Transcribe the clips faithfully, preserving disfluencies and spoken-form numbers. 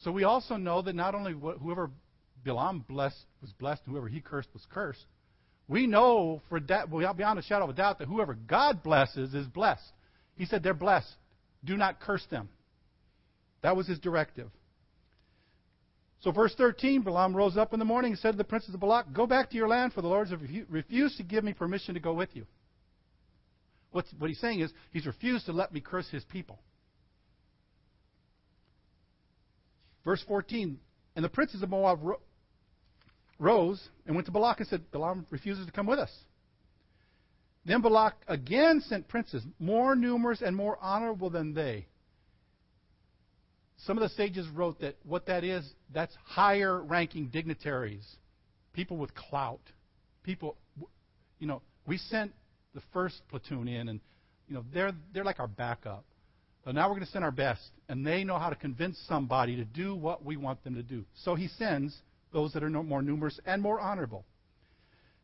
So we also know that not only wh- whoever Balaam blessed was blessed, and whoever he cursed was cursed. We know for that, well, beyond a shadow of a doubt, that whoever God blesses is blessed. He said they're blessed. Do not curse them. That was his directive. So verse thirteen, Balaam rose up in the morning and said to the princes of Balak, "Go back to your land, for the Lord has refused to give me permission to go with you." What's, what he's saying is, he's refused to let me curse his people. Verse fourteen, and the princes of Moab ro- rose and went to Balak and said, "Balaam refuses to come with us." Then Balak again sent princes, more numerous and more honorable than they. Some of the sages wrote that what that is, that's higher-ranking dignitaries, people with clout, people, you know, we sent the first platoon in, and, you know, they're they're like our backup. So now we're going to send our best, and they know how to convince somebody to do what we want them to do. So he sends those that are no more numerous and more honorable.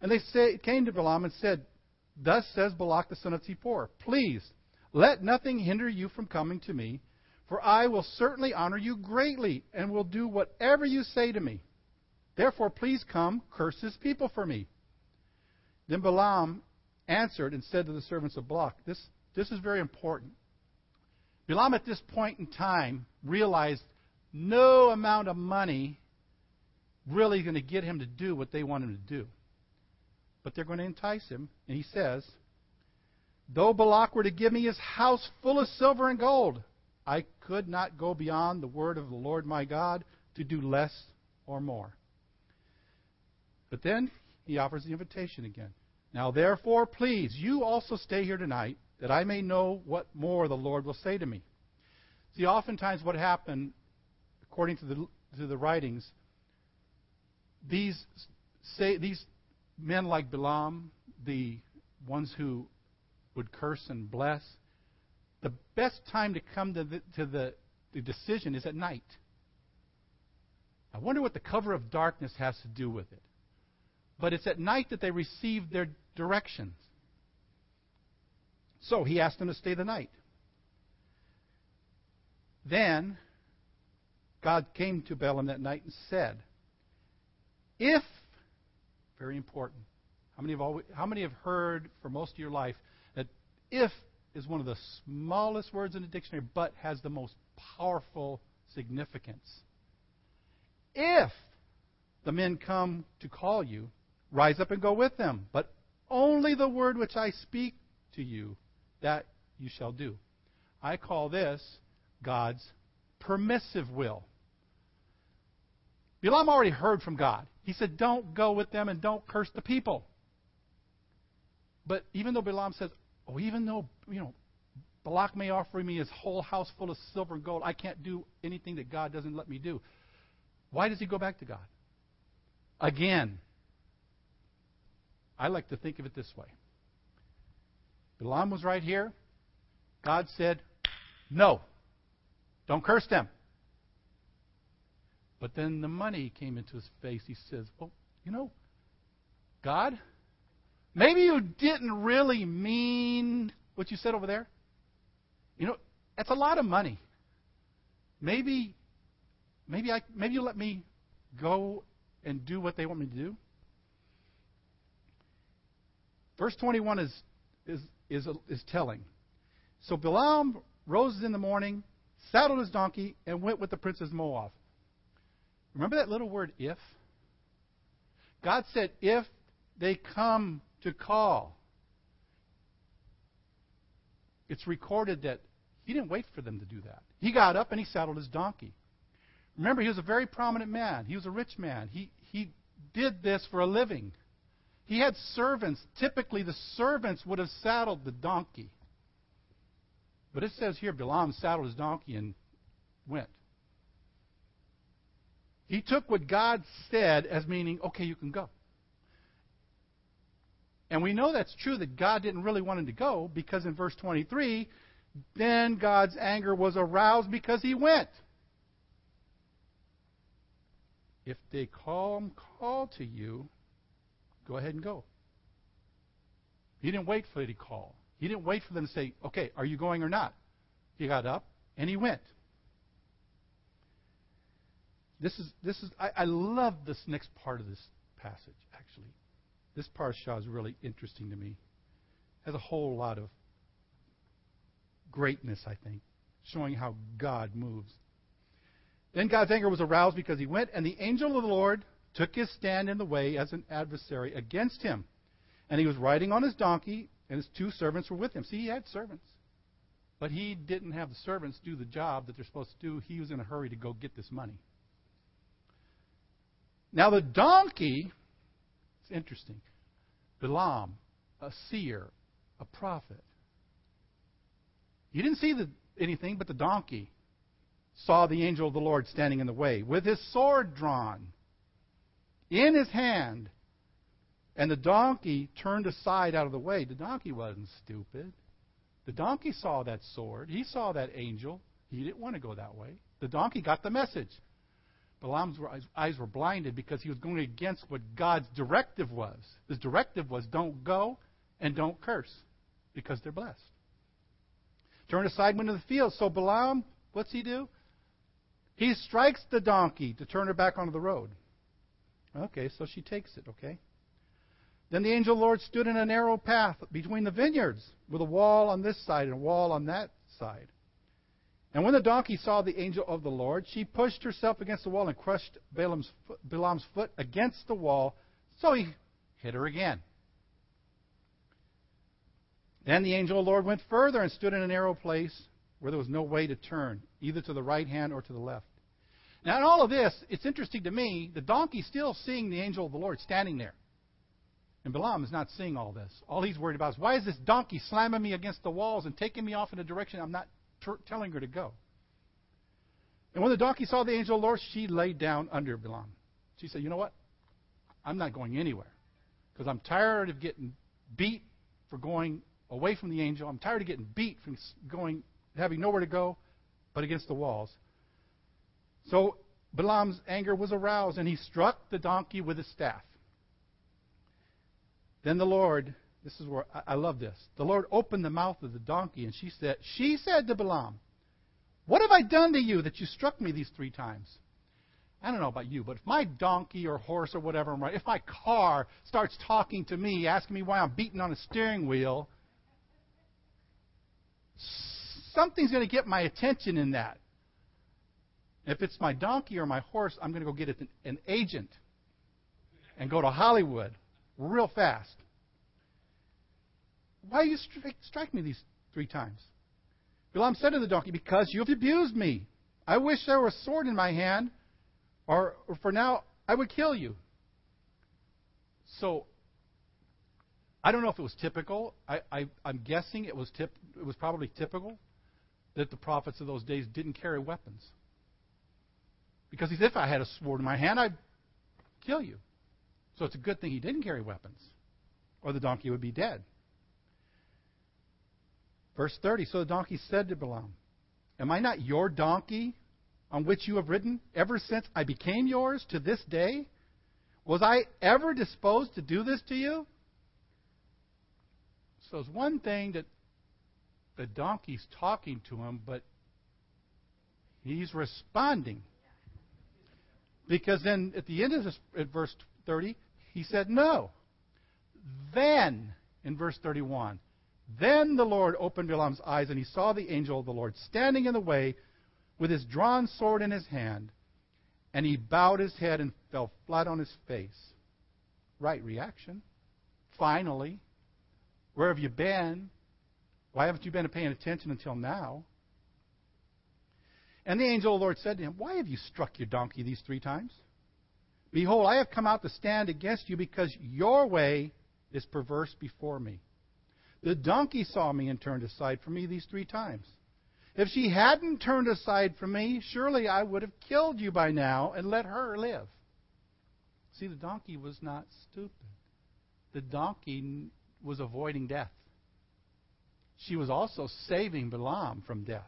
And they say, came to Balaam and said, "Thus says Balak the son of Zippor, please, let nothing hinder you from coming to me, for I will certainly honor you greatly and will do whatever you say to me. Therefore, please come, curse his people for me." Then Balaam answered and said to the servants of Balak, this, this is very important. Balaam at this point in time realized no amount of money really is going to get him to do what they want him to do. But they're going to entice him. And he says, "Though Balak were to give me his house full of silver and gold, I could not go beyond the word of the Lord my God to do less or more." But then he offers the invitation again. "Now therefore, please, you also stay here tonight, that I may know what more the Lord will say to me." See, oftentimes what happened, according to the to the writings, these say these men like Balaam, the ones who would curse and bless, the best time to come to the to the, the decision is at night. I wonder what the cover of darkness has to do with it. But it's at night that they receive their directions. So he asked them to stay the night. Then God came to Balaam that night and said, "If," very important, how many have always, how many have heard for most of your life that "if" is one of the smallest words in the dictionary, but has the most powerful significance. "If the men come to call you, rise up and go with them, but only the word which I speak to you, that you shall do." I call this God's permissive will. Balaam already heard from God. He said, don't go with them and don't curse the people. But even though Balaam says, oh, even though, you know, Balak may offer me his whole house full of silver and gold, I can't do anything that God doesn't let me do. Why does he go back to God? Again, I like to think of it this way. Balaam was right here. God said, no, don't curse them. But then the money came into his face. He says, well, you know, God, maybe you didn't really mean what you said over there. You know, that's a lot of money. Maybe maybe I, maybe you let me go and do what they want me to do. Verse twenty-one is is is is telling. So Balaam rose in the morning, saddled his donkey, and went with the princes of Moab. Remember that little word, if? God said, if they come to call. It's recorded that he didn't wait for them to do that. He got up and he saddled his donkey. Remember, he was a very prominent man. He was a rich man. He, he did this for a living. He had servants. Typically, the servants would have saddled the donkey. But it says here, Balaam saddled his donkey and went. He took what God said as meaning, okay, you can go. And we know that's true, that God didn't really want him to go, because in verse twenty-three, then God's anger was aroused because he went. If they call, call to you, go ahead and go. He didn't wait for them to call. He didn't wait for them to say, okay, are you going or not? He got up and he went. This is this is I, I love this next part of this passage, actually. This parashah is really interesting to me. It has a whole lot of greatness, I think, showing how God moves. Then God's anger was aroused because he went, and the angel of the Lord took his stand in the way as an adversary against him. And he was riding on his donkey, and his two servants were with him. See, he had servants. But he didn't have the servants do the job that they're supposed to do. He was in a hurry to go get this money. Now the donkey, it's interesting, Balaam, a seer, a prophet. You didn't see the, anything, but the donkey saw the angel of the Lord standing in the way with his sword drawn in his hand. And the donkey turned aside out of the way. The donkey wasn't stupid. The donkey saw that sword. He saw that angel. He didn't want to go that way. The donkey got the message. Balaam's eyes were blinded because he was going against what God's directive was. His directive was don't go and don't curse because they're blessed. Turn aside, went into the field. So Balaam, what's he do? He strikes the donkey to turn her back onto the road. Okay, so she takes it, okay? Then the angel of the Lord stood in a narrow path between the vineyards with a wall on this side and a wall on that side. And when the donkey saw the angel of the Lord, she pushed herself against the wall and crushed Balaam's foot, Balaam's foot against the wall, so he hit her again. Then the angel of the Lord went further and stood in a narrow place where there was no way to turn, either to the right hand or to the left. Now in all of this, it's interesting to me, the donkey's still seeing the angel of the Lord standing there. And Balaam is not seeing all this. All he's worried about is, why is this donkey slamming me against the walls and taking me off in a direction I'm not ter- telling her to go? And when the donkey saw the angel of the Lord, she lay down under Balaam. She said, you know what? I'm not going anywhere because I'm tired of getting beat for going away from the angel. I'm tired of getting beat from going, having nowhere to go but against the walls. So Balaam's anger was aroused, and he struck the donkey with his staff. Then the Lord, this is where I, I love this. The Lord opened the mouth of the donkey, and she said, she said to Balaam, what have I done to you that you struck me these three times? I don't know about you, but if my donkey or horse or whatever, if my car starts talking to me, asking me why I'm beating on a steering wheel, something's going to get my attention in that. If it's my donkey or my horse, I'm going to go get an, an agent and go to Hollywood. Real fast. Why do you strike, strike me these three times? Balaam said to the donkey, because you have abused me. I wish there were a sword in my hand, or, or for now I would kill you. So, I don't know if it was typical. I, I, I'm guessing it was, tip, it was probably typical that the prophets of those days didn't carry weapons. Because he said, if I had a sword in my hand, I'd kill you. So it's a good thing he didn't carry weapons, or the donkey would be dead. Verse thirty, so the donkey said to Balaam, am I not your donkey on which you have ridden ever since I became yours to this day? Was I ever disposed to do this to you? So it's one thing that the donkey's talking to him, but he's responding. Because then at the end of this, at verse thirty, he said no. Then, in verse thirty-one, then the Lord opened Balaam's eyes, and he saw the angel of the Lord standing in the way with his drawn sword in his hand, and he bowed his head and fell flat on his face. Right reaction. Finally. Where have you been? Why haven't you been paying attention until now? And the angel of the Lord said to him, why have you struck your donkey these three times? Behold, I have come out to stand against you because your way is perverse before me. The donkey saw me and turned aside from me these three times. If she hadn't turned aside from me, surely I would have killed you by now and let her live. See, the donkey was not stupid. The donkey was avoiding death. She was also saving Balaam from death.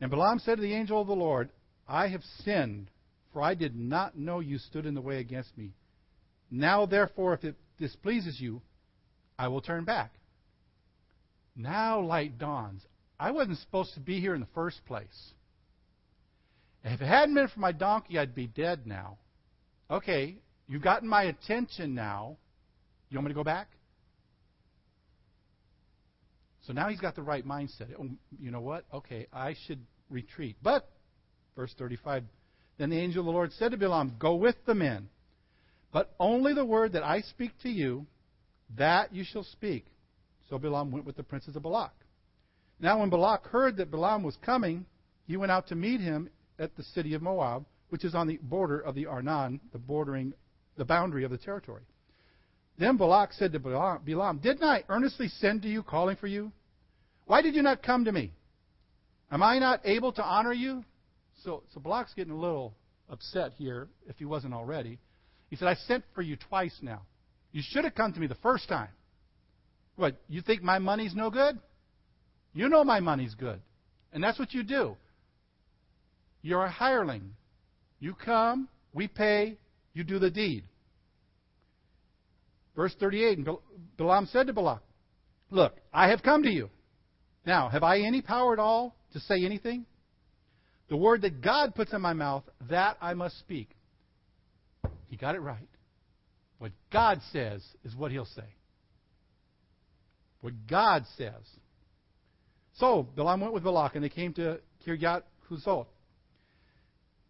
And Balaam said to the angel of the Lord, I have sinned, for I did not know you stood in the way against me. Now, therefore, if it displeases you, I will turn back. Now light dawns. I wasn't supposed to be here in the first place. If it hadn't been for my donkey, I'd be dead now. Okay, you've gotten my attention now. You want me to go back? So now he's got the right mindset. Oh, you know what? Okay, I should retreat. But, verse thirty-five, then the angel of the Lord said to Balaam, go with the men, but only the word that I speak to you, that you shall speak. So Balaam went with the princes of Balak. Now when Balak heard that Balaam was coming, he went out to meet him at the city of Moab, which is on the border of the Arnon, the bordering, the boundary of the territory. Then Balak said to Balaam, didn't I earnestly send to you, calling for you? Why did you not come to me? Am I not able to honor you? So, so Balak's getting a little upset here, if he wasn't already. He said, I sent for you twice now. You should have come to me the first time. What, you think my money's no good? You know my money's good. And that's what you do. You're a hireling. You come, we pay, you do the deed. Verse thirty-eight, and Balaam said to Balak, look, I have come to you. Now, have I any power at all to say anything? The word that God puts in my mouth, that I must speak. He got it right. What God says is what he'll say. What God says. So Balaam went with Balak, and they came to Kiriath Huzoth.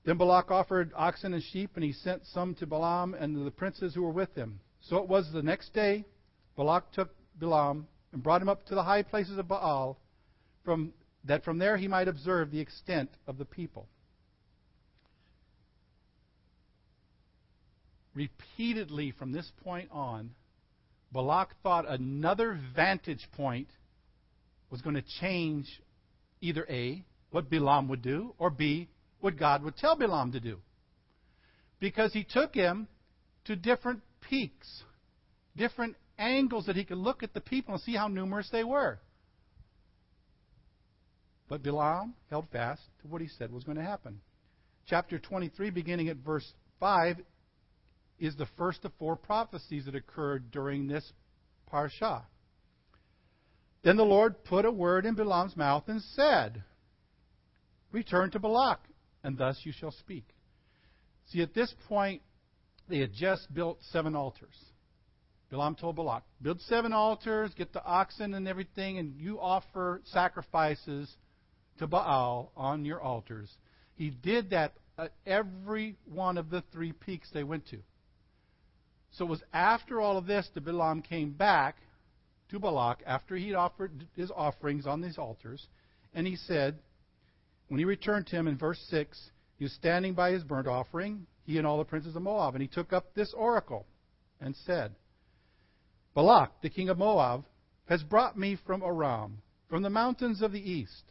Then Balak offered oxen and sheep, and he sent some to Balaam and to the princes who were with him. So it was the next day, Balak took Balaam and brought him up to the high places of Baal, from, that from there he might observe the extent of the people. Repeatedly from this point on, Balak thought another vantage point was going to change either A, what Balaam would do, or B, what God would tell Balaam to do. Because he took him to different peaks, different angles that he could look at the people and see how numerous they were. But Balaam held fast to what he said was going to happen. Chapter twenty-three, beginning at verse five, is the first of four prophecies that occurred during this parsha. Then the Lord put a word in Balaam's mouth and said, return to Balak, and thus you shall speak. See, at this point, they had just built seven altars. Balaam told Balak, build seven altars, get the oxen and everything, and you offer sacrifices to Baal on your altars. He did that at every one of the three peaks they went to. So it was after all of this that Balaam came back to Balak after he'd offered his offerings on these altars, and he said, when he returned to him in verse six, he was standing by his burnt offering, he and all the princes of Moab, and he took up this oracle and said, Balak, the king of Moab, has brought me from Aram, from the mountains of the east.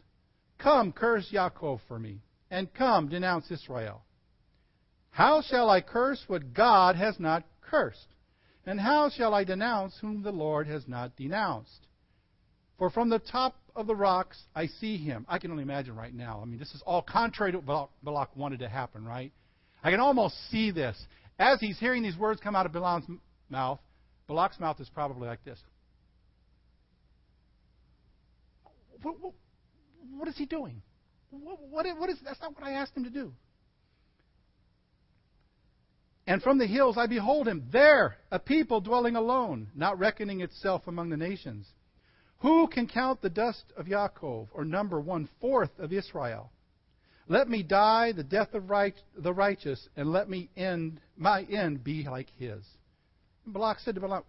Come, curse Yaakov for me, and come, denounce Israel. How shall I curse what God has not cursed? And how shall I denounce whom the Lord has not denounced? For from the top of the rocks I see him. I can only imagine right now. I mean, this is all contrary to what Balak wanted to happen, right? I can almost see this. As he's hearing these words come out of Balaam's mouth, Balak's mouth is probably like this. What, what, what is he doing? What, what, what is, that's not what I asked him to do. And from the hills I behold him, there, a people dwelling alone, not reckoning itself among the nations. Who can count the dust of Yaakov, or number one-fourth of Israel? Let me die the death of right, the righteous, and let me end my end be like his. And Balak said to Balaam,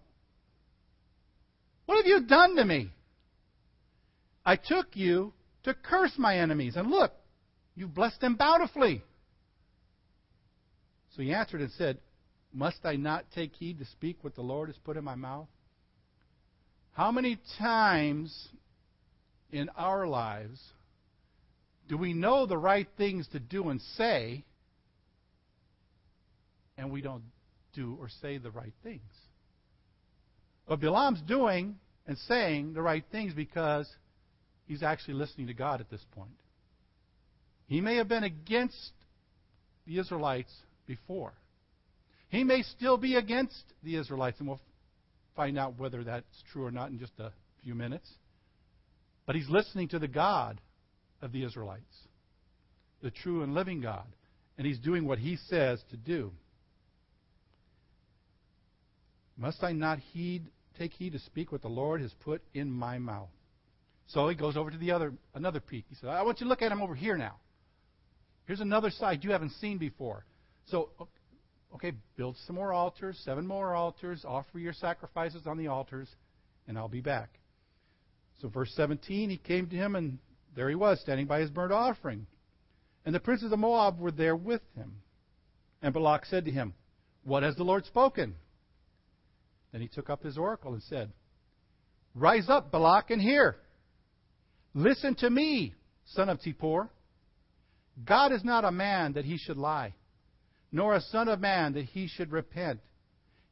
what have you done to me? I took you to curse my enemies, and look, you've blessed them bountifully. So he answered and said, must I not take heed to speak what the Lord has put in my mouth? How many times in our lives do we know the right things to do and say, and we don't do or say the right things? But Balaam's doing and saying the right things because he's actually listening to God at this point. He may have been against the Israelites before. He may still be against the Israelites, and we'll find out whether that's true or not in just a few minutes. But he's listening to the God of the Israelites. the true and living God. And he's doing what he says to do. Must I not heed, take heed to speak what the Lord has put in my mouth? So he goes over to the other another peak. He said, I want you to look at him over here now. Here's another side you haven't seen before. So, okay, build some more altars, seven more altars, offer your sacrifices on the altars, and I'll be back. So verse seventeen, he came to him, and there he was, standing by his burnt offering. And the princes of Moab were there with him. And Balak said to him, What has the Lord spoken? Then he took up his oracle and said, Rise up, Balak, and hear. Listen to me, son of Zippor. God is not a man that he should lie, nor a son of man that he should repent.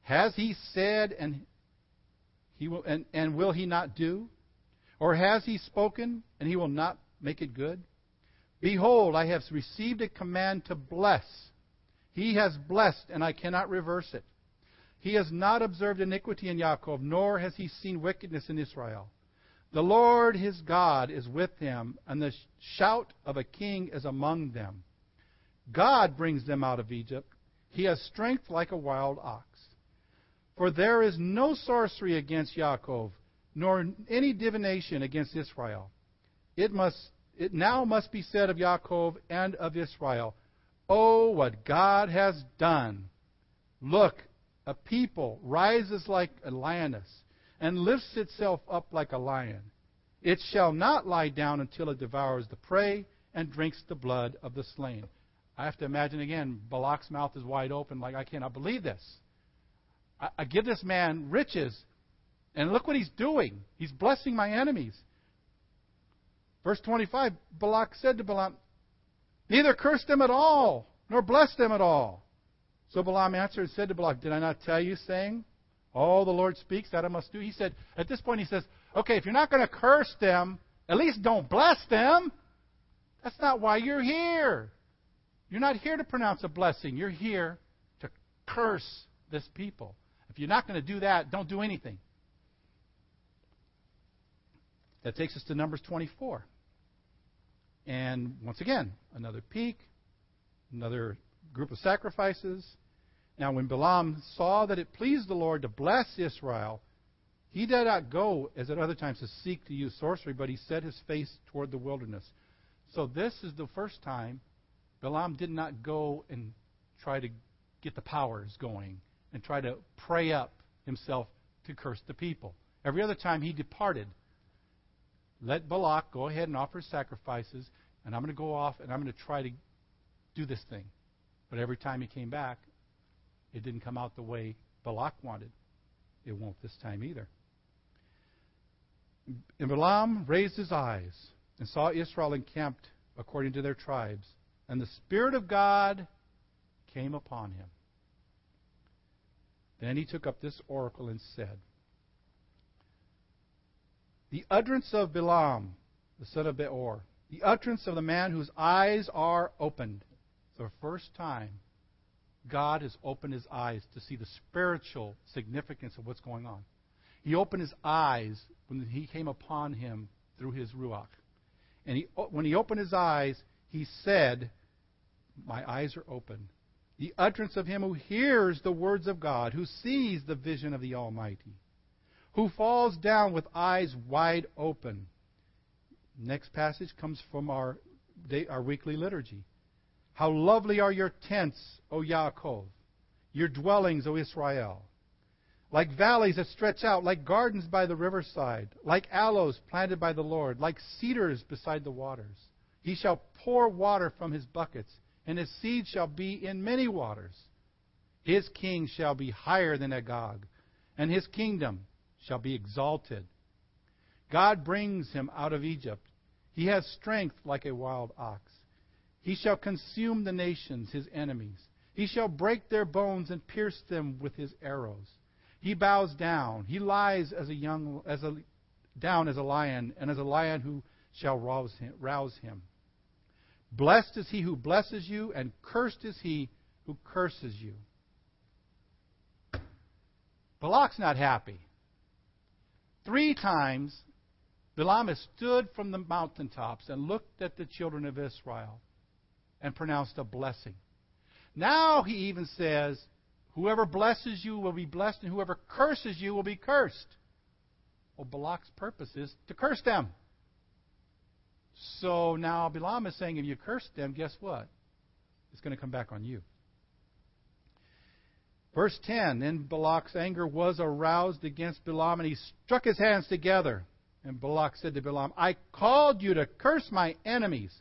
Has he said, and he will, and, and will he not do? Or has he spoken, and he will not make it good? Behold, I have received a command to bless. He has blessed, and I cannot reverse it. He has not observed iniquity in Yaakov, nor has he seen wickedness in Israel. The Lord his God is with him, and the shout of a king is among them. God brings them out of Egypt. He has strength like a wild ox. For there is no sorcery against Yaakov, nor any divination against Israel. It must, it now must be said of Yaakov and of Israel, Oh, what God has done! Look, a people rises like a lioness, and lifts itself up like a lion. It shall not lie down until it devours the prey and drinks the blood of the slain. I have to imagine again, Balak's mouth is wide open, like, I cannot believe this. I, I give this man riches, and look what he's doing. He's blessing my enemies. Verse twenty-five, Balak said to Balaam, Neither curse them at all, nor bless them at all. So Balaam answered and said to Balak, Did I not tell you, saying, All the Lord speaks, that I must do. He said, at this point he says, okay, if you're not going to curse them, at least don't bless them. That's not why you're here. You're not here to pronounce a blessing. You're here to curse this people. If you're not going to do that, don't do anything. That takes us to Numbers twenty-four. And once again, another peak, another group of sacrifices. Now, when Balaam saw that it pleased the Lord to bless Israel, he did not go, as at other times, to seek to use sorcery, but he set his face toward the wilderness. So this is the first time Balaam did not go and try to get the powers going and try to pray up himself to curse the people. Every other time he departed, let Balak go ahead and offer sacrifices, and I'm going to go off and I'm going to try to do this thing. But every time he came back, it didn't come out the way Balak wanted. It won't this time either. And Balaam raised his eyes and saw Israel encamped according to their tribes. And the Spirit of God came upon him. Then he took up this oracle and said, The utterance of Balaam, the son of Beor, the utterance of the man whose eyes are opened. The first time God has opened his eyes to see the spiritual significance of what's going on. He opened his eyes when he came upon him through his ruach. And he, when he opened his eyes, he said, My eyes are open. The utterance of him who hears the words of God, who sees the vision of the Almighty, who falls down with eyes wide open. Next passage comes from our, day, our weekly liturgy. How lovely are your tents, O Yaakov, your dwellings, O Israel, like valleys that stretch out, like gardens by the riverside, like aloes planted by the Lord, like cedars beside the waters. He shall pour water from his buckets, and his seed shall be in many waters. His king shall be higher than Agag, and his kingdom shall be exalted. God brings him out of Egypt. He has strength like a wild ox. He shall consume the nations, his enemies. He shall break their bones and pierce them with his arrows. He bows down. He lies as a young, as a, down as a lion, and as a lion who shall rouse him, rouse him. Blessed is he who blesses you, and cursed is he who curses you. Balak's not happy. Three times, Balaam has stood from the mountaintops and looked at the children of Israel. and pronounced a blessing. Now he even says, whoever blesses you will be blessed, and whoever curses you will be cursed. Well, Balak's purpose is to curse them. So now Balaam is saying, if you curse them, guess what? It's going to come back on you. Verse ten, then Balak's anger was aroused against Balaam, and he struck his hands together. And Balak said to Balaam, I called you to curse my enemies.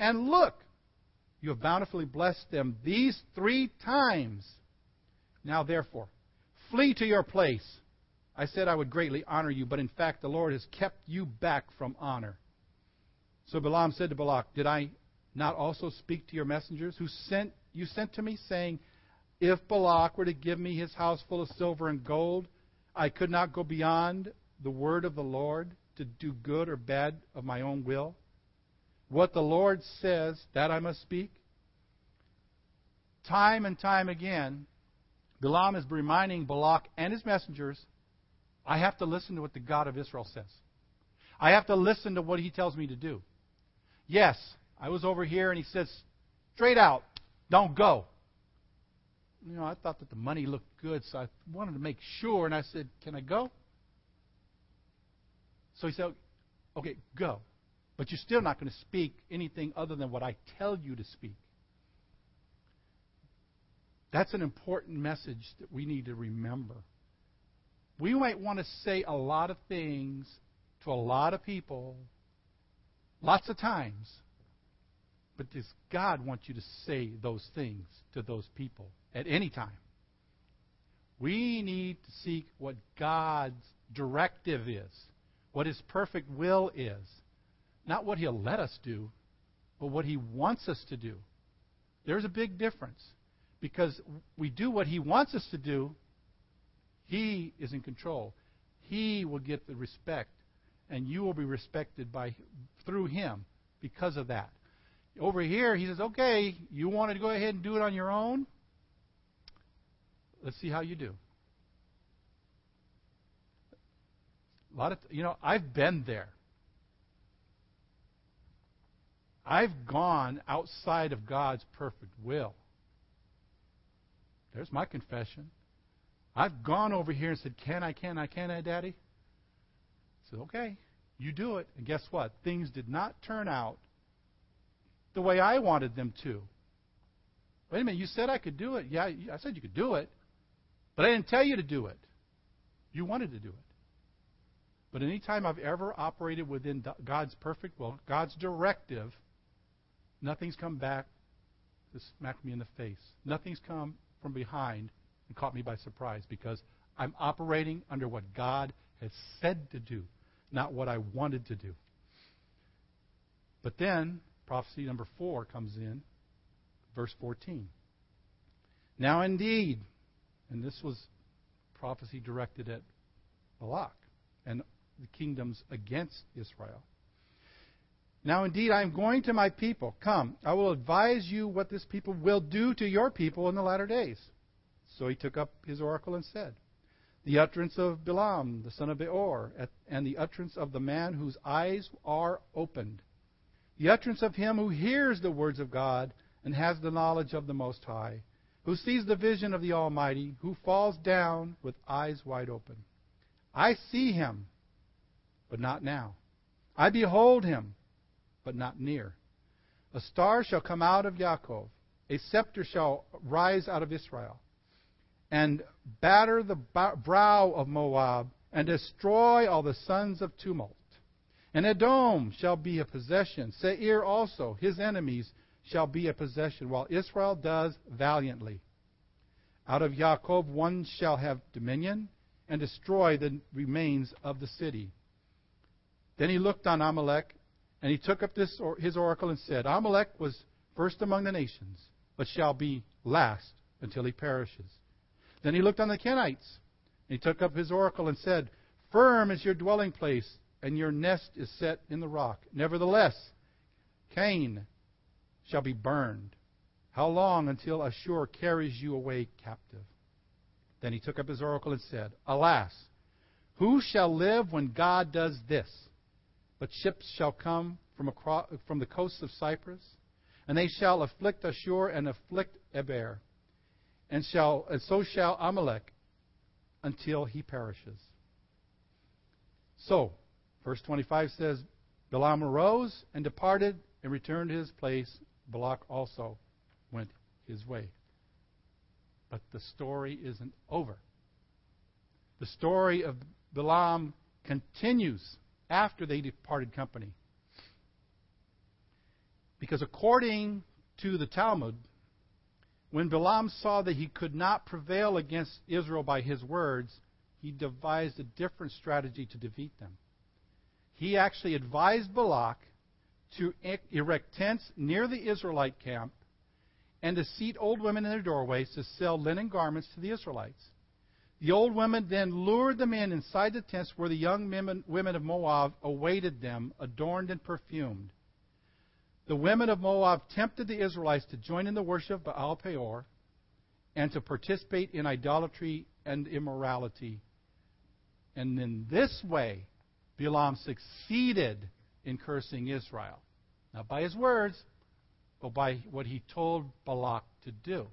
And look, you have bountifully blessed them these three times. Now therefore, flee to your place. I said I would greatly honor you, but in fact the Lord has kept you back from honor. So Balaam said to Balak, did I not also speak to your messengers who sent you sent to me, saying, if Balak were to give me his house full of silver and gold, I could not go beyond the word of the Lord to do good or bad of my own will? What the Lord says, that I must speak. Time and time again, Balaam is reminding Balak and his messengers, I have to listen to what the God of Israel says. I have to listen to what he tells me to do. Yes, I was over here and he says, straight out, don't go. You know, I thought that the money looked good, so I wanted to make sure, and I said, can I go? So he said, okay, go. But you're still not going to speak anything other than what I tell you to speak. That's an important message that we need to remember. We might want to say a lot of things to a lot of people, lots of times, but does God want you to say those things to those people at any time? We need to seek what God's directive is, what His perfect will is, not what He'll let us do, but what He wants us to do. There's a big difference, because we do what He wants us to do, He is in control. He will get the respect, and you will be respected by through Him because of that. Over here, He says, okay, you wanted to go ahead and do it on your own? Let's see how you do. A lot of, you know, I've been there. I've gone outside of God's perfect will. There's my confession. I've gone over here and said, can I, can I, can I, Daddy? I said, okay, you do it. And guess what? Things did not turn out the way I wanted them to. Wait a minute, you said I could do it. Yeah, I said you could do it, but I didn't tell you to do it. You wanted to do it. But any time I've ever operated within God's perfect will, God's directive, nothing's come back to smack me in the face. Nothing's come from behind and caught me by surprise, because I'm operating under what God has said to do, not what I wanted to do. But then, prophecy number four comes in, verse fourteen. Now indeed, and this was prophecy directed at Balak and the kingdoms against Israel. Now indeed, I am going to my people. Come, I will advise you what this people will do to your people in the latter days. So he took up his oracle and said, the utterance of Balaam, the son of Beor, and the utterance of the man whose eyes are opened, the utterance of him who hears the words of God and has the knowledge of the Most High, who sees the vision of the Almighty, who falls down with eyes wide open. I see him, but not now. I behold him, but not near. A star shall come out of Yaakov. A scepter shall rise out of Israel, and batter the brow of Moab, and destroy all the sons of tumult. And Edom shall be a possession. Seir also, his enemies, shall be a possession, while Israel does valiantly. Out of Yaakov one shall have dominion, and destroy the remains of the city. Then he looked on Amalek, and he took up this or his oracle and said, Amalek was first among the nations, but shall be last until he perishes. Then he looked on the Kenites, and he took up his oracle and said, firm is your dwelling place, and your nest is set in the rock. Nevertheless, Cain shall be burned. How long until Ashur carries you away captive? Then he took up his oracle and said, alas, who shall live when God does this? But ships shall come from, across, from the coasts of Cyprus, And they shall afflict Ashur and afflict Eber, and shall and so shall Amalek, until he perishes. So, verse twenty-five says, Balaam arose and departed and returned to his place. Balak also went his way. But the story isn't over. The story of Balaam continues after they departed company. Because according to the Talmud, when Balaam saw that he could not prevail against Israel by his words, he devised a different strategy to defeat them. He actually advised Balak to erect tents near the Israelite camp and to seat old women in their doorways to sell linen garments to the Israelites. The old women then lured the men inside the tents where the young women of Moab awaited them, adorned and perfumed. The women of Moab tempted the Israelites to join in the worship of Baal Peor and to participate in idolatry and immorality. And in this way, Balaam succeeded in cursing Israel. Not by his words, but by what he told Balak to do.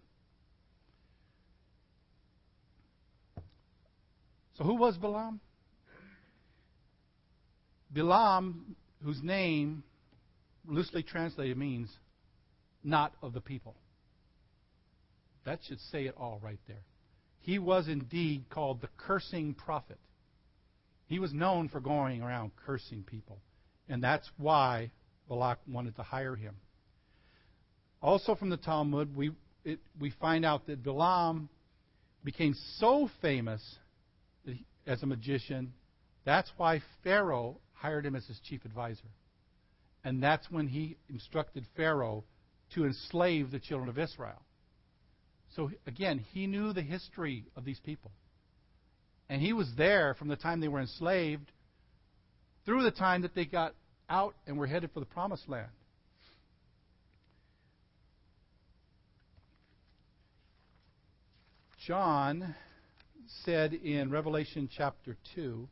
So who was Balaam? Balaam, whose name loosely translated means not of the people. That should say it all right there. He was indeed called the cursing prophet. He was known for going around cursing people. And that's why Balak wanted to hire him. Also from the Talmud, we, it, we find out that Balaam became so famous that he, as a magician, that's why Pharaoh hired him as his chief advisor. And that's when he instructed Pharaoh to enslave the children of Israel. So again, he knew the history of these people. And he was there from the time they were enslaved through the time that they got out and were headed for the promised land. John said in Revelation chapter two,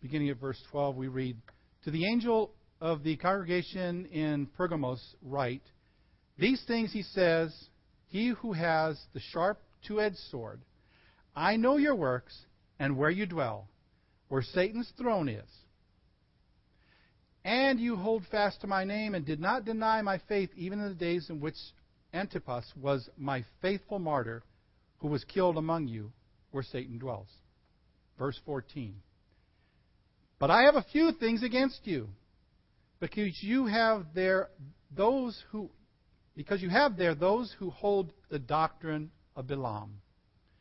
beginning at verse twelve, we read, "To the angel of the congregation in Pergamos write, these things he says, he who has the sharp two-edged sword. I know your works and where you dwell, where Satan's throne is. And you hold fast to my name and did not deny my faith even in the days in which Antipas was my faithful martyr who was killed among you where Satan dwells." Verse fourteen. "But I have a few things against you, because you have there those who Because you have there those who hold the doctrine of Balaam,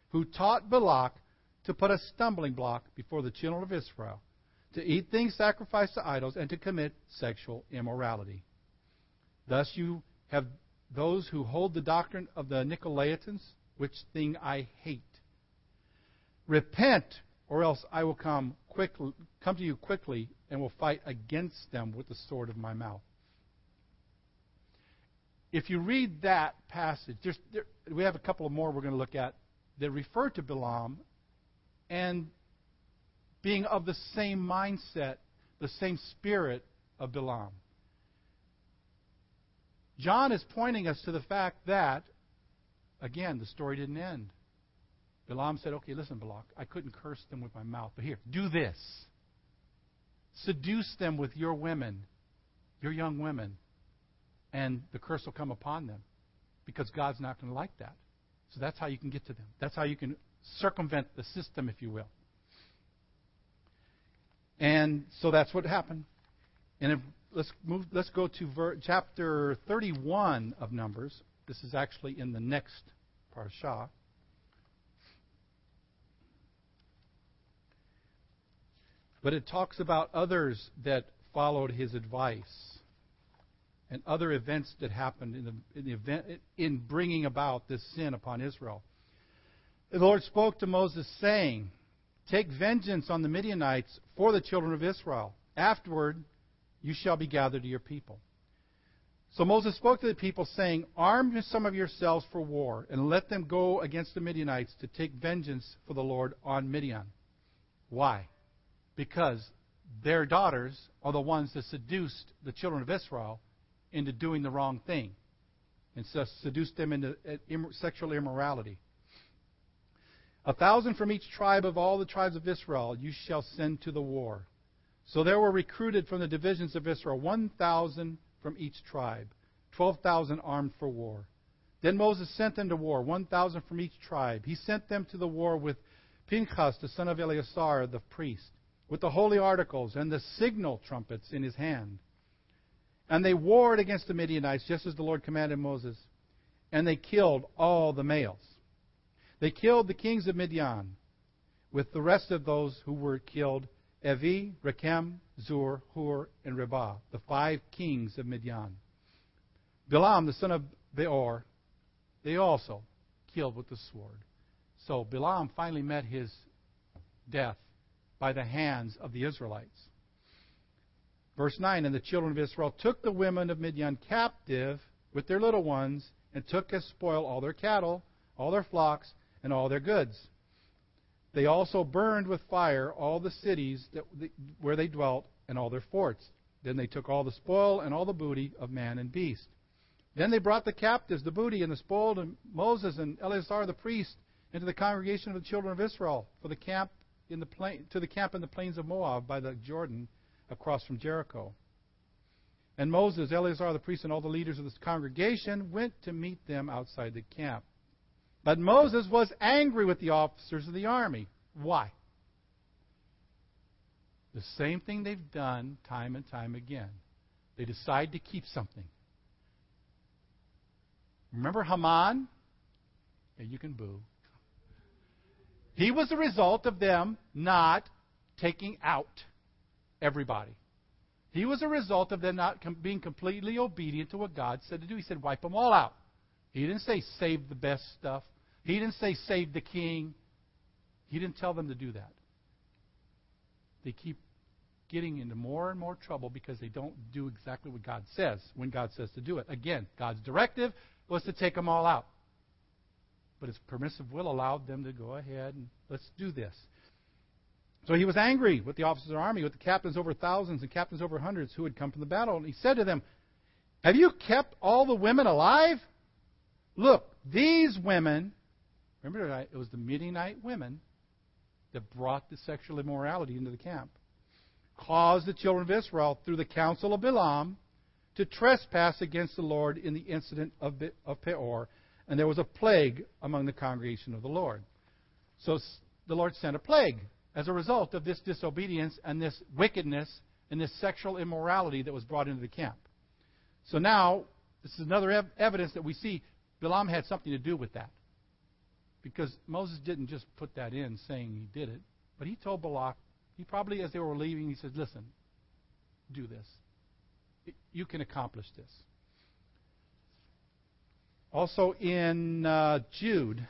who taught Balak to put a stumbling block before the children of Israel, to eat things sacrificed to idols, and to commit sexual immorality. Thus you have those who hold the doctrine of the Nicolaitans, which thing I hate. Repent, or else I will come quickly, come to you quickly and will fight against them with the sword of my mouth." If you read that passage, there's, there, we have a couple of more we're going to look at that refer to Balaam and being of the same mindset, the same spirit of Balaam. John is pointing us to the fact that, again, the story didn't end. Balaam said, "Okay, listen, Balak, I couldn't curse them with my mouth, but here, do this. Seduce them with your women, your young women. And the curse will come upon them because God's not going to like that." So that's how you can get to them. That's how you can circumvent the system, if you will. And so that's what happened. And if, let's move. Let's go to ver, chapter thirty-one of Numbers. This is actually in the next parashah. But it talks about others that followed his advice, and other events that happened in the, in the event in bringing about this sin upon Israel. The Lord spoke to Moses, saying, "Take vengeance on the Midianites for the children of Israel. Afterward, you shall be gathered to your people." So Moses spoke to the people, saying, "Arm some of yourselves for war, and let them go against the Midianites to take vengeance for the Lord on Midian." Why? Because their daughters are the ones that seduced the children of Israel into doing the wrong thing and seduced them into sexual immorality. A thousand from each tribe of all the tribes of Israel you shall send to the war. So there were recruited from the divisions of Israel one thousand from each tribe, twelve thousand armed for war. Then Moses sent them to war, one thousand from each tribe. He sent them to the war with Pinchas, the son of Eleazar, the priest, with the holy articles and the signal trumpets in his hand. And they warred against the Midianites, just as the Lord commanded Moses. And they killed all the males. They killed the kings of Midian, with the rest of those who were killed, Evi, Rechem, Zur, Hur, and Rebah, the five kings of Midian. Balaam, the son of Beor, they also killed with the sword. So Balaam finally met his death by the hands of the Israelites. Verse nine, and the children of Israel took the women of Midian captive with their little ones and took as spoil all their cattle, all their flocks, and all their goods. They also burned with fire all the cities that, where they dwelt and all their forts. Then they took all the spoil and all the booty of man and beast. Then they brought the captives, the booty, and the spoil to Moses and Eleazar the priest and to the congregation of the children of Israel for the camp in the plain, to the camp in the plains of Moab by the Jordan across from Jericho. And Moses, Eleazar the priest, and all the leaders of this congregation went to meet them outside the camp. But Moses was angry with the officers of the army. Why? The same thing they've done time and time again. They decide to keep something. Remember Haman? Yeah, you can boo. He was the result of them not taking out everybody. He was a result of them not com- being completely obedient to what God said to do. He said, wipe them all out. He didn't say save the best stuff. He didn't say save the king. He didn't tell them to do that. They keep getting into more and more trouble because they don't do exactly what God says when God says to do it. Again, God's directive was to take them all out. But his permissive will allowed them to go ahead and let's do this. So he was angry with the officers of the army, with the captains over thousands and captains over hundreds who had come from the battle. And he said to them, have you kept all the women alive? Look, these women, remember it was the Midianite women that brought the sexual immorality into the camp, caused the children of Israel through the counsel of Balaam to trespass against the Lord in the incident of Peor, and there was a plague among the congregation of the Lord. So the Lord sent a plague as a result of this disobedience and this wickedness and this sexual immorality that was brought into the camp. So now, this is another ev- evidence that we see Balaam had something to do with that. Because Moses didn't just put that in saying he did it, but he told Balak, he probably, as they were leaving, he said, listen, do this. You can accomplish this. Also in uh, Jude,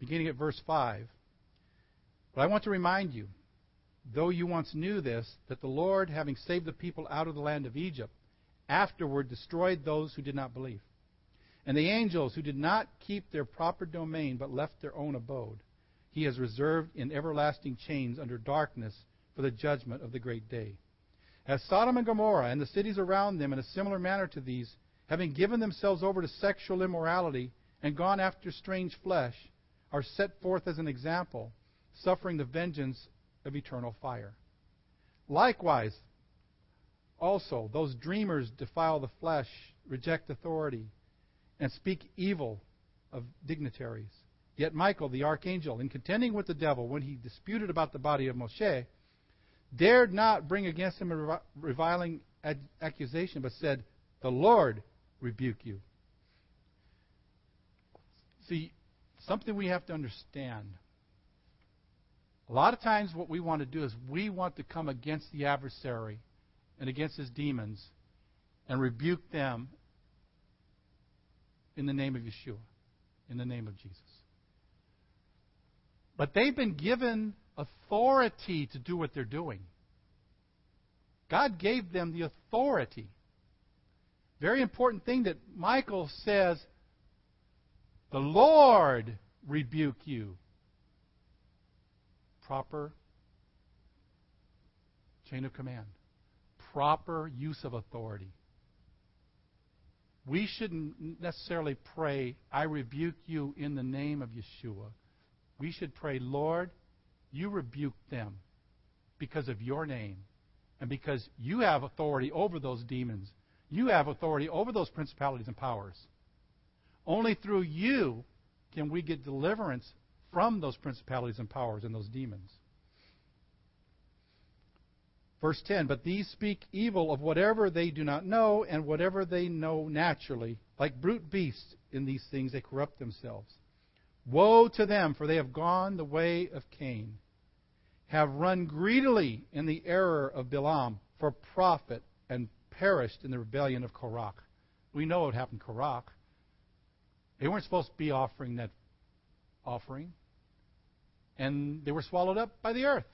beginning at verse five, but I want to remind you, though you once knew this, that the Lord, having saved the people out of the land of Egypt, afterward destroyed those who did not believe, and the angels who did not keep their proper domain but left their own abode. He has reserved in everlasting chains under darkness for the judgment of the great day. As Sodom and Gomorrah and the cities around them in a similar manner to these, having given themselves over to sexual immorality and gone after strange flesh, are set forth as an example, suffering the vengeance of eternal fire. Likewise, also, those dreamers defile the flesh, reject authority, and speak evil of dignitaries. Yet Michael, the archangel, in contending with the devil when he disputed about the body of Moshe, dared not bring against him a reviling accusation, but said, the Lord rebuke you. See, something we have to understand. A lot of times what we want to do is we want to come against the adversary and against his demons, and rebuke them in the name of Yeshua, in the name of Jesus. But they've been given authority to do what they're doing. God gave them the authority. Very important thing that Michael says, the Lord rebuke you. Proper chain of command. proper use of authority. We shouldn't necessarily pray, I rebuke you in the name of Yeshua. We should pray, Lord, you rebuke them because of your name and because you have authority over those demons. You have authority over those principalities and powers. Only through you can we get deliverance from those principalities and powers and those demons. Verse ten, but these speak evil of whatever they do not know and whatever they know naturally. Like brute beasts in these things they corrupt themselves. Woe to them, for they have gone the way of Cain, have run greedily in the error of Balaam for profit, and perished in the rebellion of Korach. We know what happened to Korach. They weren't supposed to be offering that offering, and they were swallowed up by the earth.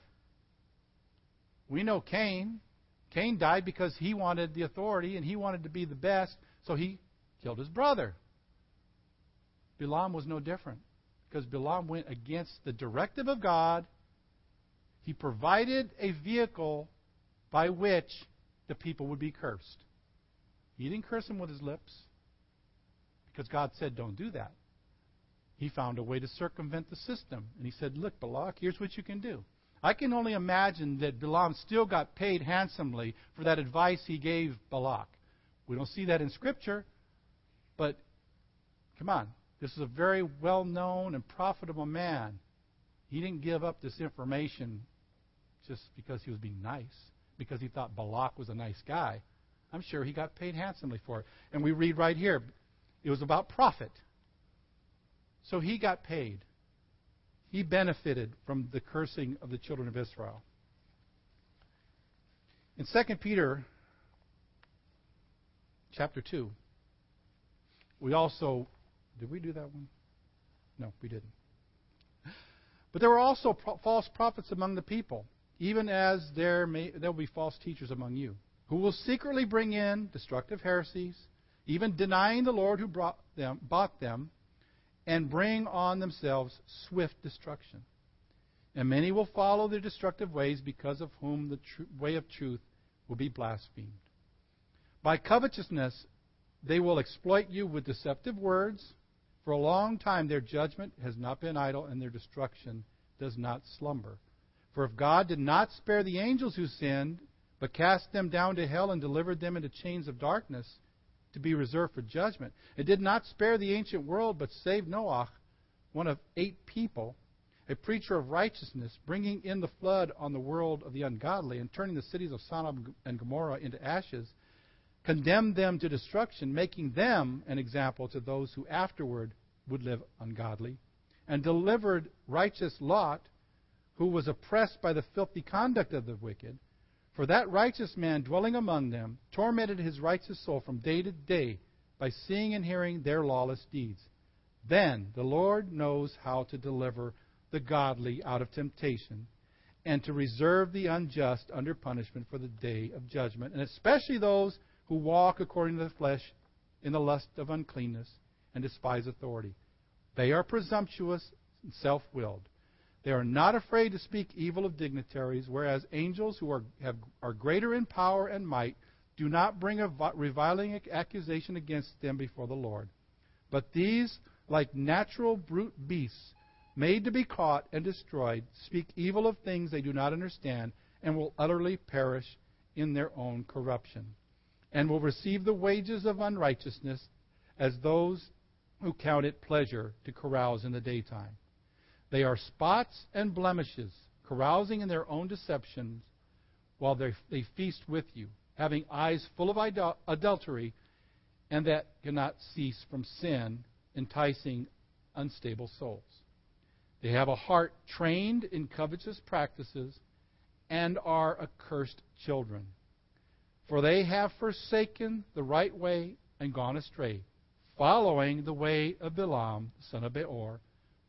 We know Cain. Cain died because he wanted the authority and he wanted to be the best, so he killed his brother. Balaam was no different, because Balaam went against the directive of God. He provided a vehicle by which the people would be cursed. He didn't curse them with his lips, because God said, don't do that. He found a way to circumvent the system. And he said, look, Balak, here's what you can do. I can only imagine that Balaam still got paid handsomely for that advice he gave Balak. We don't see that in Scripture, but come on. This is a very well-known and profitable man. He didn't give up this information just because he was being nice, because he thought Balak was a nice guy. I'm sure he got paid handsomely for it. And we read right here, it was about profit. So he got paid. He benefited from the cursing of the children of Israel. In Second Peter chapter two, we also... Did we do that one? No, we didn't. But there were also pro- false prophets among the people, even as there may, there will be false teachers among you, who will secretly bring in destructive heresies, even denying the Lord who brought them, bought them, and bring on themselves swift destruction. And many will follow their destructive ways, because of whom the tr- way of truth will be blasphemed. By covetousness they will exploit you with deceptive words. For a long time their judgment has not been idle, and their destruction does not slumber. For if God did not spare the angels who sinned, but cast them down to hell and delivered them into chains of darkness to be reserved for judgment, it did not spare the ancient world, but saved Noah, one of eight people, a preacher of righteousness, bringing in the flood on the world of the ungodly, and turning the cities of Sodom and Gomorrah into ashes, condemned them to destruction, making them an example to those who afterward would live ungodly, and delivered righteous Lot, who was oppressed by the filthy conduct of the wicked. For that righteous man dwelling among them tormented his righteous soul from day to day by seeing and hearing their lawless deeds. Then the Lord knows how to deliver the godly out of temptation, and to reserve the unjust under punishment for the day of judgment, and especially those who walk according to the flesh in the lust of uncleanness and despise authority. They are presumptuous and self-willed. They are not afraid to speak evil of dignitaries, whereas angels who are, have, are greater in power and might do not bring a reviling accusation against them before the Lord. But these, like natural brute beasts, made to be caught and destroyed, speak evil of things they do not understand, and will utterly perish in their own corruption, and will receive the wages of unrighteousness, as those who count it pleasure to carouse in the daytime. They are spots and blemishes, carousing in their own deceptions, while they, they feast with you, having eyes full of idol- adultery, and that cannot cease from sin, enticing unstable souls. They have a heart trained in covetous practices, and are accursed children. For they have forsaken the right way and gone astray, following the way of Balaam, the son of Beor,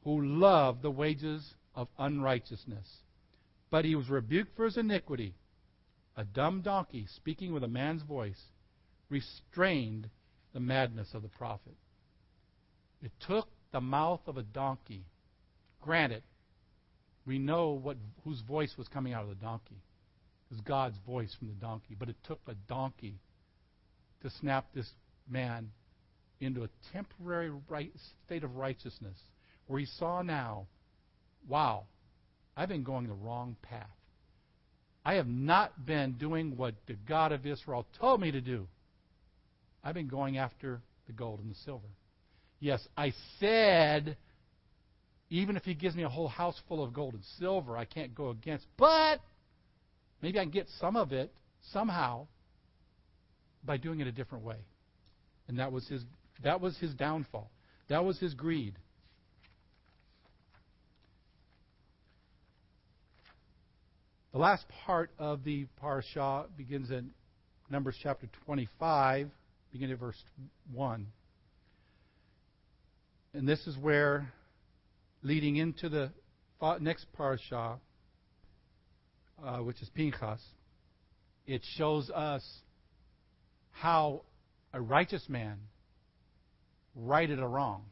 who loved the wages of unrighteousness. But he was rebuked for his iniquity. A dumb donkey, speaking with a man's voice, restrained the madness of the prophet. It took the mouth of a donkey. Granted, we know what whose voice was coming out of the donkey. was God's voice from the donkey. But it took a donkey to snap this man into a temporary right, state of righteousness where he saw now, wow, I've been going the wrong path. I have not been doing what the God of Israel told me to do. I've been going after the gold and the silver. Yes, I said, even if he gives me a whole house full of gold and silver, I can't go against. But maybe I can get some of it somehow by doing it a different way. And that was his, that was his downfall. That was his greed. The last part of the parashah begins in Numbers chapter twenty-five, beginning at verse one. And this is where, leading into the next parashah, uh, which is Pinchas, it shows us how a righteous man righted a wrong.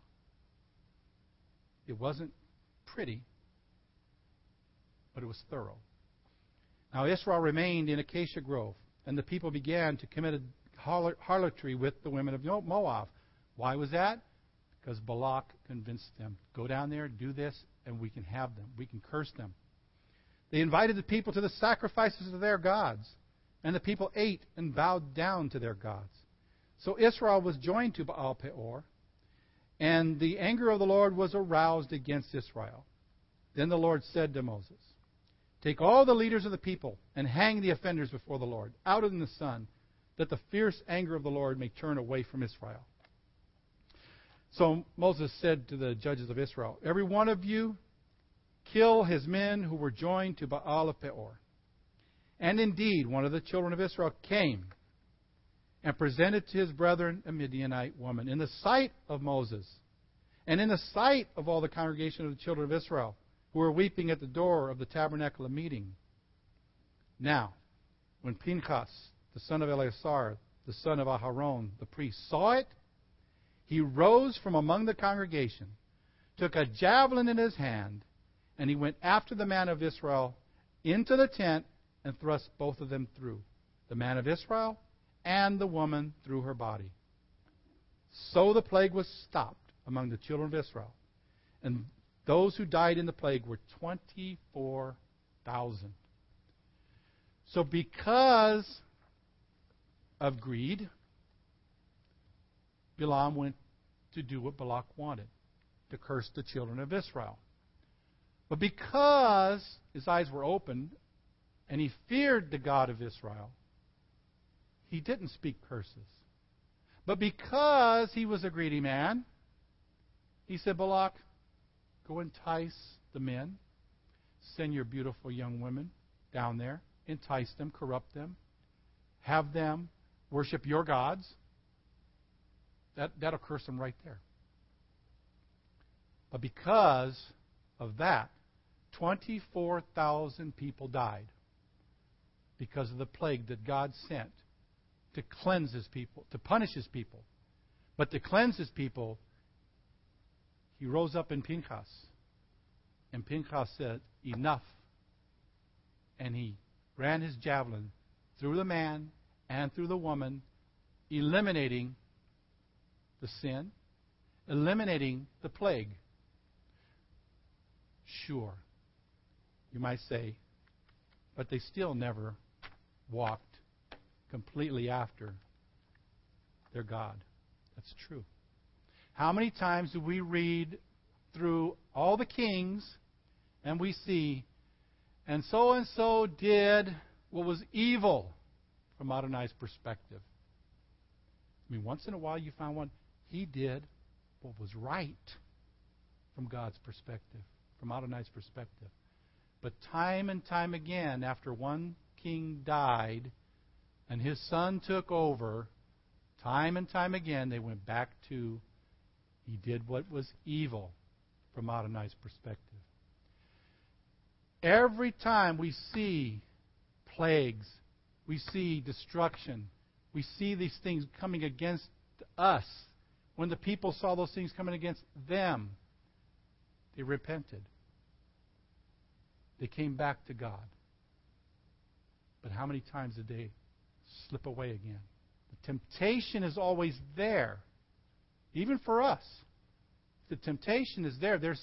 It wasn't pretty, but it was thorough. Now Israel remained in Acacia Grove, and the people began to commit harlotry with the women of Moab. Why was that? Because Balak convinced them, go down there, do this, and we can have them. We can curse them. They invited the people to the sacrifices of their gods, and the people ate and bowed down to their gods. So Israel was joined to Baal Peor, and the anger of the Lord was aroused against Israel. Then the Lord said to Moses, take all the leaders of the people and hang the offenders before the Lord, out in the sun, that the fierce anger of the Lord may turn away from Israel. So Moses said to the judges of Israel, every one of you kill his men who were joined to Baal of Peor. And indeed, one of the children of Israel came and presented to his brethren a Midianite woman in the sight of Moses and in the sight of all the congregation of the children of Israel, who were weeping at the door of the tabernacle of meeting. Now, when Pinchas, the son of Eleazar, the son of Aharon, the priest, saw it, he rose from among the congregation, took a javelin in his hand, and he went after the man of Israel into the tent and thrust both of them through, the man of Israel and the woman through her body. So the plague was stopped among the children of Israel, and those who died in the plague were twenty-four thousand. So because of greed, Balaam went to do what Balak wanted, to curse the children of Israel. But because his eyes were open and he feared the God of Israel, he didn't speak curses. But because he was a greedy man, he said, Balak, go entice the men. Send your beautiful young women down there. Entice them, corrupt them. Have them worship your gods. That, that'll curse them right there. But because of that, twenty-four thousand people died because of the plague that God sent to cleanse his people, to punish his people. But to cleanse his people, he rose up in Pinchas, and Pinchas said, enough. And he ran his javelin through the man and through the woman, eliminating the sin, eliminating the plague. Sure, you might say, but they still never walked completely after their God. That's true. How many times do we read through all the kings and we see, and so-and-so did what was evil from Adonai's perspective? I mean, once in a while you find one, he did what was right from God's perspective, from Adonai's perspective. But time and time again, after one king died and his son took over, time and time again they went back to, he did what was evil from Adonai's perspective. Every time we see plagues, we see destruction, we see these things coming against us. When the people saw those things coming against them, they repented. They came back to God. But how many times did they slip away again? The temptation is always there, even for us. The temptation is there. There's,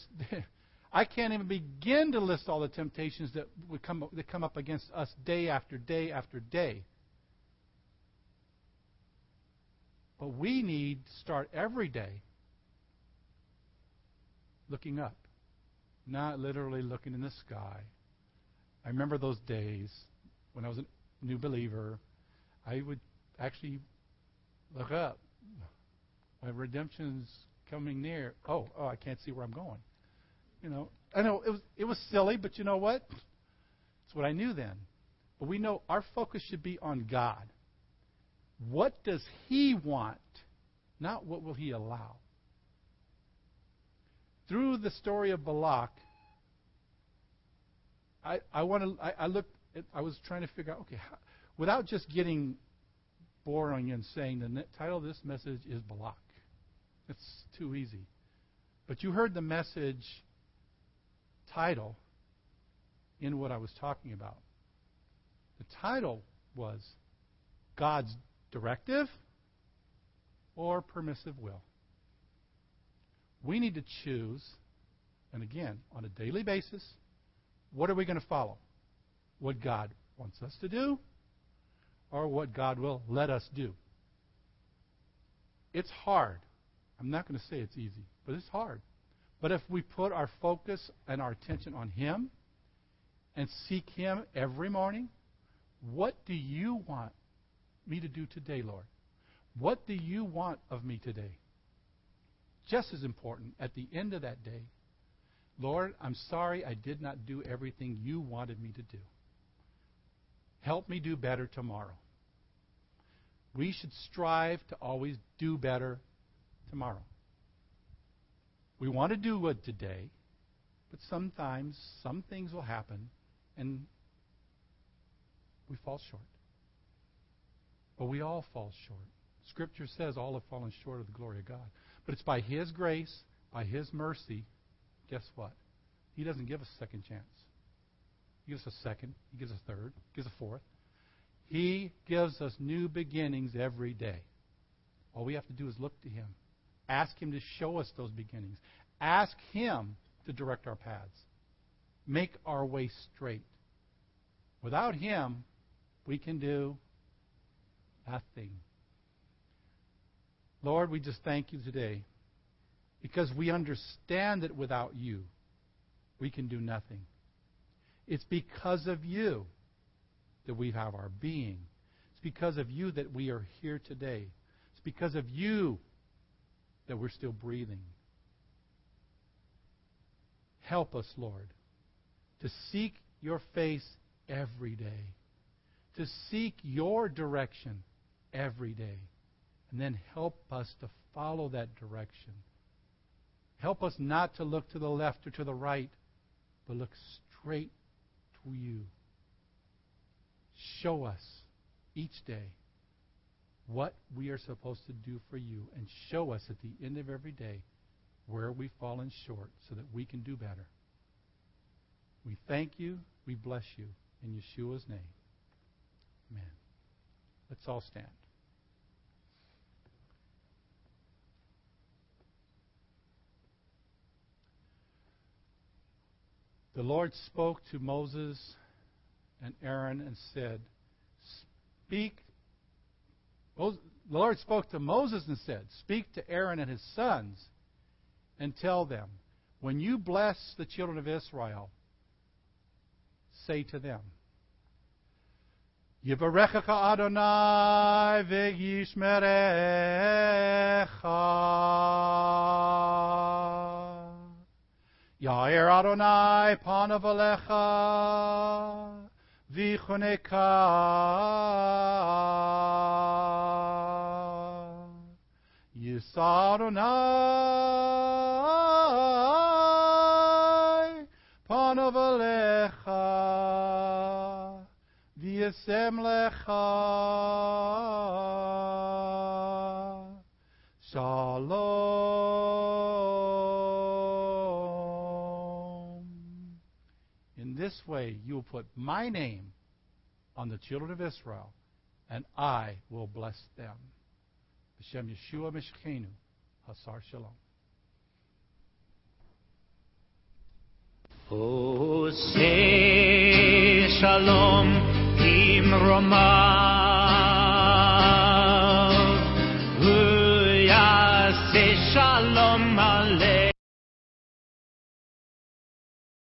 I can't even begin to list all the temptations that would come that come up against us day after day after day. But we need to start every day looking up, not literally looking in the sky. I remember those days when I was a new believer. I would actually look up. My redemption's coming near. Oh, oh, I can't see where I'm going. You know, I know it was it was silly, but you know what? It's what I knew then. But we know our focus should be on God. What does He want? Not what will He allow. Through the story of Balak, I I want to I, I looked at, I was trying to figure out, okay, how, without just getting boring and saying the title of this message is Balak. It's too easy. But you heard the message title in what I was talking about. The title was God's directive or permissive will. We need to choose, and again, on a daily basis, what are we going to follow? What God wants us to do or what God will let us do? It's hard. I'm not going to say it's easy, but it's hard. But if we put our focus and our attention on Him and seek Him every morning, what do you want me to do today, Lord? What do you want of me today? Just as important, at the end of that day, Lord, I'm sorry I did not do everything you wanted me to do. Help me do better tomorrow. We should strive to always do better tomorrow. We want to do good today, but sometimes some things will happen and we fall short. But we all fall short. Scripture says all have fallen short of the glory of God. But it's by His grace, by His mercy, guess what? He doesn't give us a second chance. He gives us a second. He gives us a third. He gives a fourth. He gives us new beginnings every day. All we have to do is look to Him. Ask Him to show us those beginnings. Ask Him to direct our paths. Make our way straight. Without Him, we can do nothing. Lord, we just thank You today because we understand that without You, we can do nothing. It's because of You that we have our being. It's because of You that we are here today. It's because of You that we're still breathing. Help us, Lord, to seek Your face every day, to seek Your direction every day, and then help us to follow that direction. Help us not to look to the left or to the right, but look straight to You. Show us each day what we are supposed to do for You, and show us at the end of every day where we've fallen short so that we can do better. We thank You. We bless You. In Yeshua's name, amen. Let's all stand. The Lord spoke to Moses and Aaron and said, Speak The Lord spoke to Moses and said, Speak to Aaron and his sons and tell them, when you bless the children of Israel, say to them, Yivarechecha Adonai v'yishmerecha Ya'er Adonai panav alecha Vichoneka Yisadonai Panavalecha Viesemlecha Shalom. In this way you will put My name on the children of Israel, and I will bless them. B'Shem Yeshua Mishkenu, Hasar Shalom. Oh, say shalom, Im Roma.